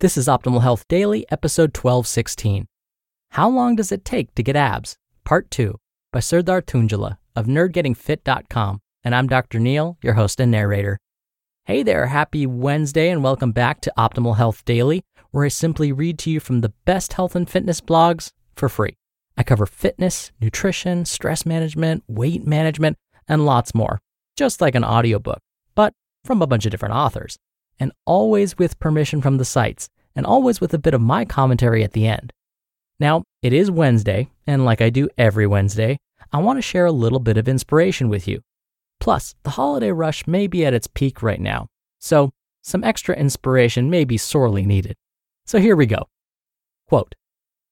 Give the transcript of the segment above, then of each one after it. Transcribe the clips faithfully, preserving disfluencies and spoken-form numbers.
This is Optimal Health Daily, episode twelve sixteen. How long does it take to get abs? Part two, by Serdar Tuncali of nerd getting fit dot com, and I'm Doctor Neil, your host and narrator. Hey there, happy Wednesday, and welcome back to Optimal Health Daily, where I simply read to you from the best health and fitness blogs for free. I cover fitness, nutrition, stress management, weight management, and lots more, just like an audiobook, but from a bunch of different authors, and always with permission from the sites, and always with a bit of my commentary at the end. Now, it is Wednesday, and like I do every Wednesday, I want to share a little bit of inspiration with you. Plus, the holiday rush may be at its peak right now, so some extra inspiration may be sorely needed. So here we go. Quote,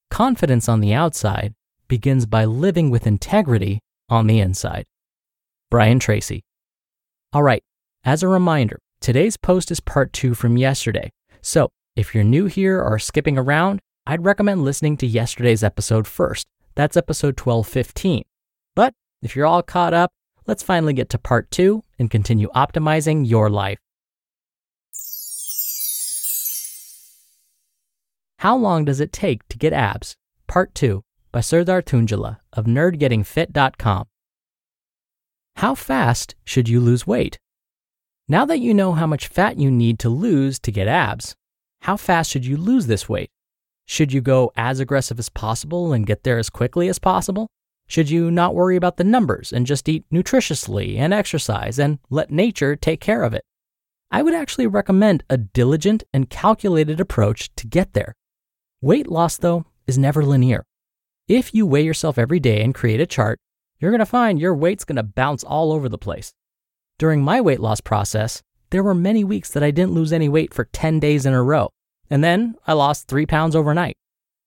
"Confidence on the outside begins by living with integrity on the inside." Brian Tracy. All right, as a reminder, today's post is part two from yesterday, so if you're new here or skipping around, I'd recommend listening to yesterday's episode first. That's episode twelve fifteen. But if you're all caught up, let's finally get to part two and continue optimizing your life. How long does it take to get abs? Part two, by Serdar Tuncali of nerd getting fit dot com. How fast should you lose weight? Now that you know how much fat you need to lose to get abs, how fast should you lose this weight? Should you go as aggressive as possible and get there as quickly as possible? Should you not worry about the numbers and just eat nutritiously and exercise and let nature take care of it? I would actually recommend a diligent and calculated approach to get there. Weight loss, though, is never linear. If you weigh yourself every day and create a chart, you're going to find your weight's going to bounce all over the place. During my weight loss process, there were many weeks that I didn't lose any weight for ten days in a row, and then I lost three pounds overnight.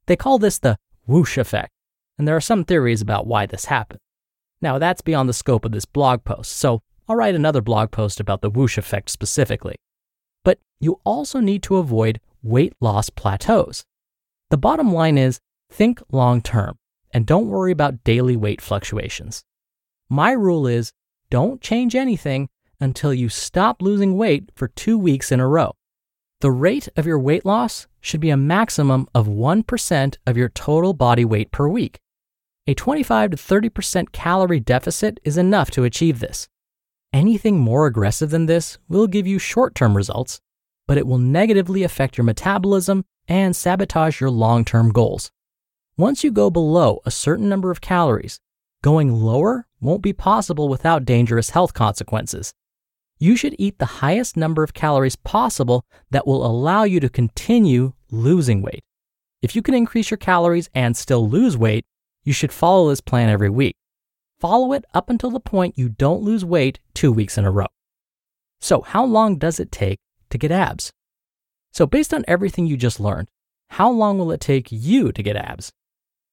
They call this the whoosh effect, and there are some theories about why this happened. Now, that's beyond the scope of this blog post, so I'll write another blog post about the whoosh effect specifically. But you also need to avoid weight loss plateaus. The bottom line is, think long term, and don't worry about daily weight fluctuations. My rule is, don't change anything until you stop losing weight for two weeks in a row. The rate of your weight loss should be a maximum of one percent of your total body weight per week. A twenty-five to thirty percent calorie deficit is enough to achieve this. Anything more aggressive than this will give you short-term results, but it will negatively affect your metabolism and sabotage your long-term goals. Once you go below a certain number of calories, going lower won't be possible without dangerous health consequences. You should eat the highest number of calories possible that will allow you to continue losing weight. If you can increase your calories and still lose weight, you should follow this plan every week. Follow it up until the point you don't lose weight two weeks in a row. So how long does it take to get abs? So based on everything you just learned, how long will it take you to get abs?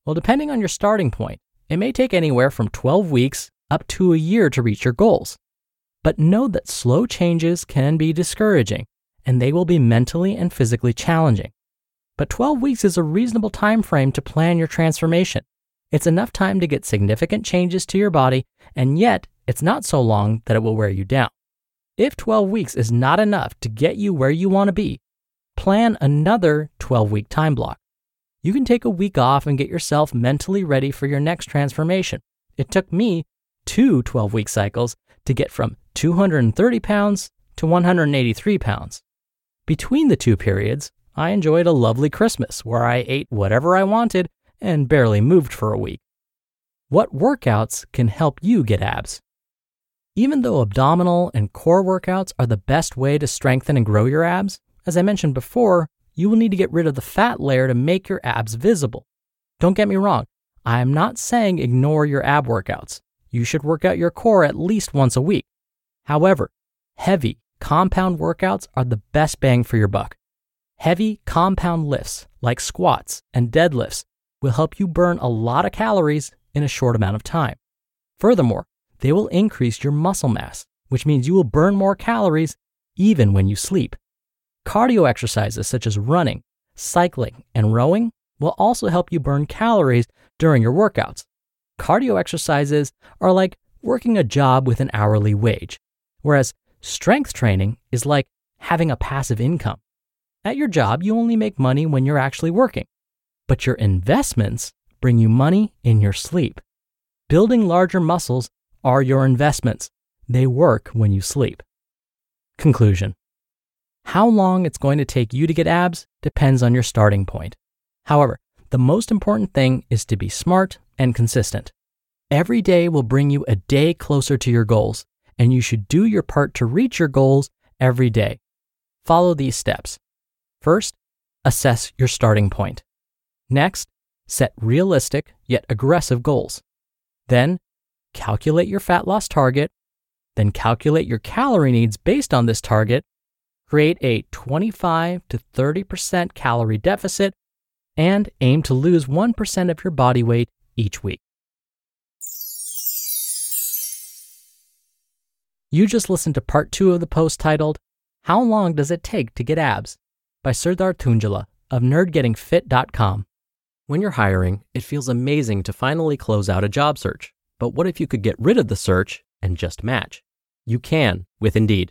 Well, depending on your starting point, it may take anywhere from twelve weeks up to a year to reach your goals. but know that slow changes can be discouraging and they will be mentally and physically challenging. But twelve weeks is a reasonable time frame to plan your transformation. It's enough time to get significant changes to your body, and yet it's not so long that it will wear you down. If twelve weeks is not enough to get you where you want to be, plan another twelve-week time block. You can take a week off and get yourself mentally ready for your next transformation. It took me two twelve-week cycles to get from two hundred thirty pounds to one hundred eighty-three pounds. Between the two periods, I enjoyed a lovely Christmas where I ate whatever I wanted and barely moved for a week. What workouts can help you get abs? Even though abdominal and core workouts are the best way to strengthen and grow your abs, as I mentioned before, you will need to get rid of the fat layer to make your abs visible. Don't get me wrong, I am not saying ignore your ab workouts. You should work out your core at least once a week. However, heavy compound workouts are the best bang for your buck. Heavy compound lifts like squats and deadlifts will help you burn a lot of calories in a short amount of time. Furthermore, they will increase your muscle mass, which means you will burn more calories even when you sleep. Cardio exercises such as running, cycling, and rowing will also help you burn calories during your workouts. Cardio exercises are like working a job with an hourly wage, whereas strength training is like having a passive income. At your job, you only make money when you're actually working, but your investments bring you money in your sleep. Building larger muscles are your investments. They work when you sleep. Conclusion. How long it's going to take you to get abs depends on your starting point. However, the most important thing is to be smart and consistent. Every day will bring you a day closer to your goals, and you should do your part to reach your goals every day. Follow these steps. First, assess your starting point. Next, set realistic yet aggressive goals. Then, calculate your fat loss target. Then calculate your calorie needs based on this target. Create a twenty-five to thirty percent calorie deficit and aim to lose one percent of your body weight each week. You just listened to part two of the post titled, How Long Does It Take to Get Abs? By Serdar Tuncali of nerd getting fit dot com. When you're hiring, it feels amazing to finally close out a job search. But what if you could get rid of the search and just match? You can with Indeed.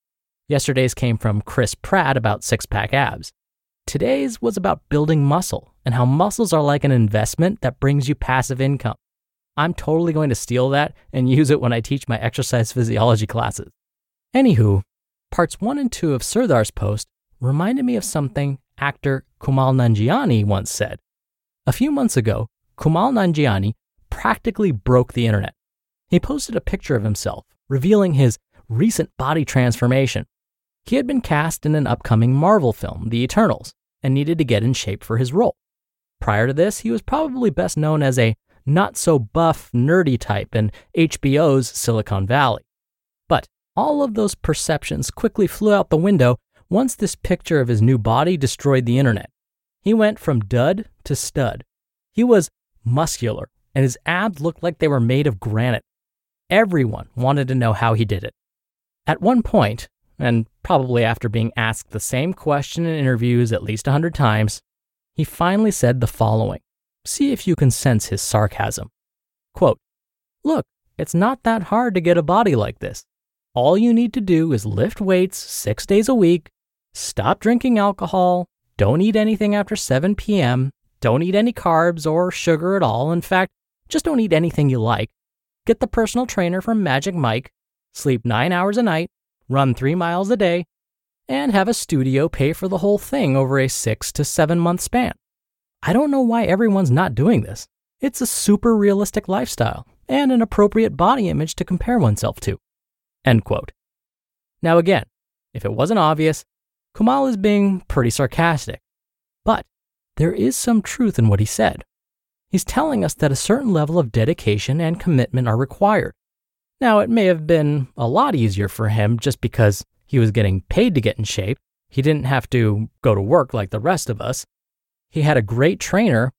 Yesterday's came from Chris Pratt about six-pack abs. Today's was about building muscle and how muscles are like an investment that brings you passive income. I'm totally going to steal that and use it when I teach my exercise physiology classes. Anywho, parts one and two of Serdar's post reminded me of something actor Kumail Nanjiani once said. A few months ago, Kumail Nanjiani practically broke the internet. He posted a picture of himself revealing his recent body transformation. He had been cast in an upcoming Marvel film, The Eternals, and needed to get in shape for his role. Prior to this, he was probably best known as a not-so-buff, nerdy type in H B O's Silicon Valley. But all of those perceptions quickly flew out the window once this picture of his new body destroyed the internet. He went from dud to stud. He was muscular, and his abs looked like they were made of granite. Everyone wanted to know how he did it. At one point, and probably after being asked the same question in interviews at least a hundred times, he finally said the following. See if you can sense his sarcasm. Quote, "Look, it's not that hard to get a body like this. All you need to do is lift weights six days a week, stop drinking alcohol, don't eat anything after seven p.m., don't eat any carbs or sugar at all. In fact, just don't eat anything you like. Get the personal trainer from Magic Mike, sleep nine hours a night, run three miles a day, and have a studio pay for the whole thing over a six to seven month span. I don't know why everyone's not doing this. It's a super realistic lifestyle and an appropriate body image to compare oneself to." End quote. Now again, if it wasn't obvious, Kumail is being pretty sarcastic, but there is some truth in what he said. He's telling us that a certain level of dedication and commitment are required. Now, it may have been a lot easier for him just because he was getting paid to get in shape. He didn't have to go to work like the rest of us. He had a great trainer,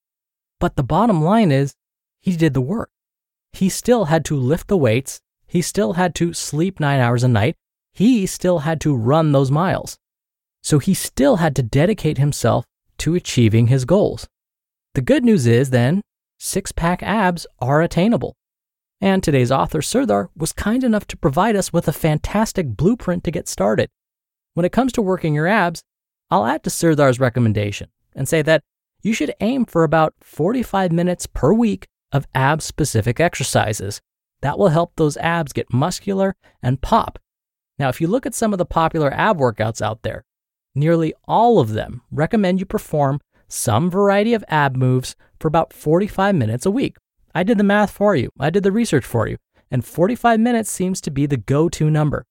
but the bottom line is he did the work. He still had to lift the weights. He still had to sleep nine hours a night. He still had to run those miles. So he still had to dedicate himself to achieving his goals. The good news is then, six-pack abs are attainable. And today's author, Serdar, was kind enough to provide us with a fantastic blueprint to get started. When it comes to working your abs, I'll add to Serdar's recommendation and say that you should aim for about forty-five minutes per week of abs-specific exercises. That will help those abs get muscular and pop. Now, if you look at some of the popular ab workouts out there, nearly all of them recommend you perform some variety of ab moves for about forty-five minutes a week. I did the math for you. I did the research for you. And forty-five minutes seems to be the go-to number.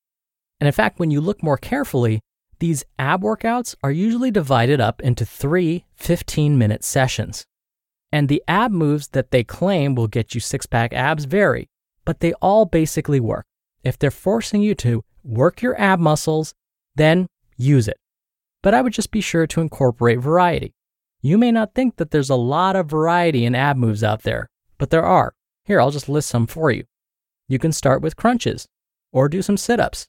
And in fact, when you look more carefully, these ab workouts are usually divided up into three fifteen-minute sessions. And the ab moves that they claim will get you six-pack abs vary, but they all basically work. If they're forcing you to work your ab muscles, then use it. But I would just be sure to incorporate variety. You may not think that there's a lot of variety in ab moves out there, but there are. Here, I'll just list some for you. You can start with crunches, or do some sit-ups,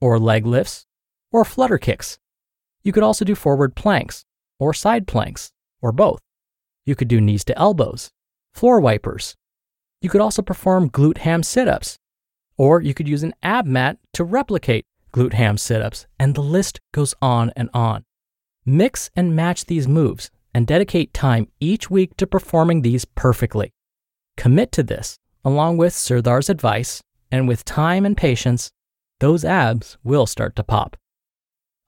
or leg lifts, or flutter kicks. You could also do forward planks, or side planks, or both. You could do knees to elbows, floor wipers. You could also perform glute ham sit-ups, or you could use an ab mat to replicate glute ham sit-ups, and the list goes on and on. Mix and match these moves, and dedicate time each week to performing these perfectly. Commit to this, along with Serdar's advice, and with time and patience, those abs will start to pop.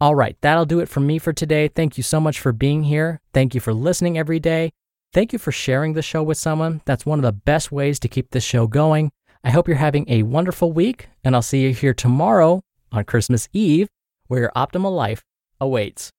All right, that'll do it for me for today. Thank you so much for being here. Thank you for listening every day. Thank you for sharing the show with someone. That's one of the best ways to keep this show going. I hope you're having a wonderful week, and I'll see you here tomorrow on Christmas Eve, where your optimal life awaits.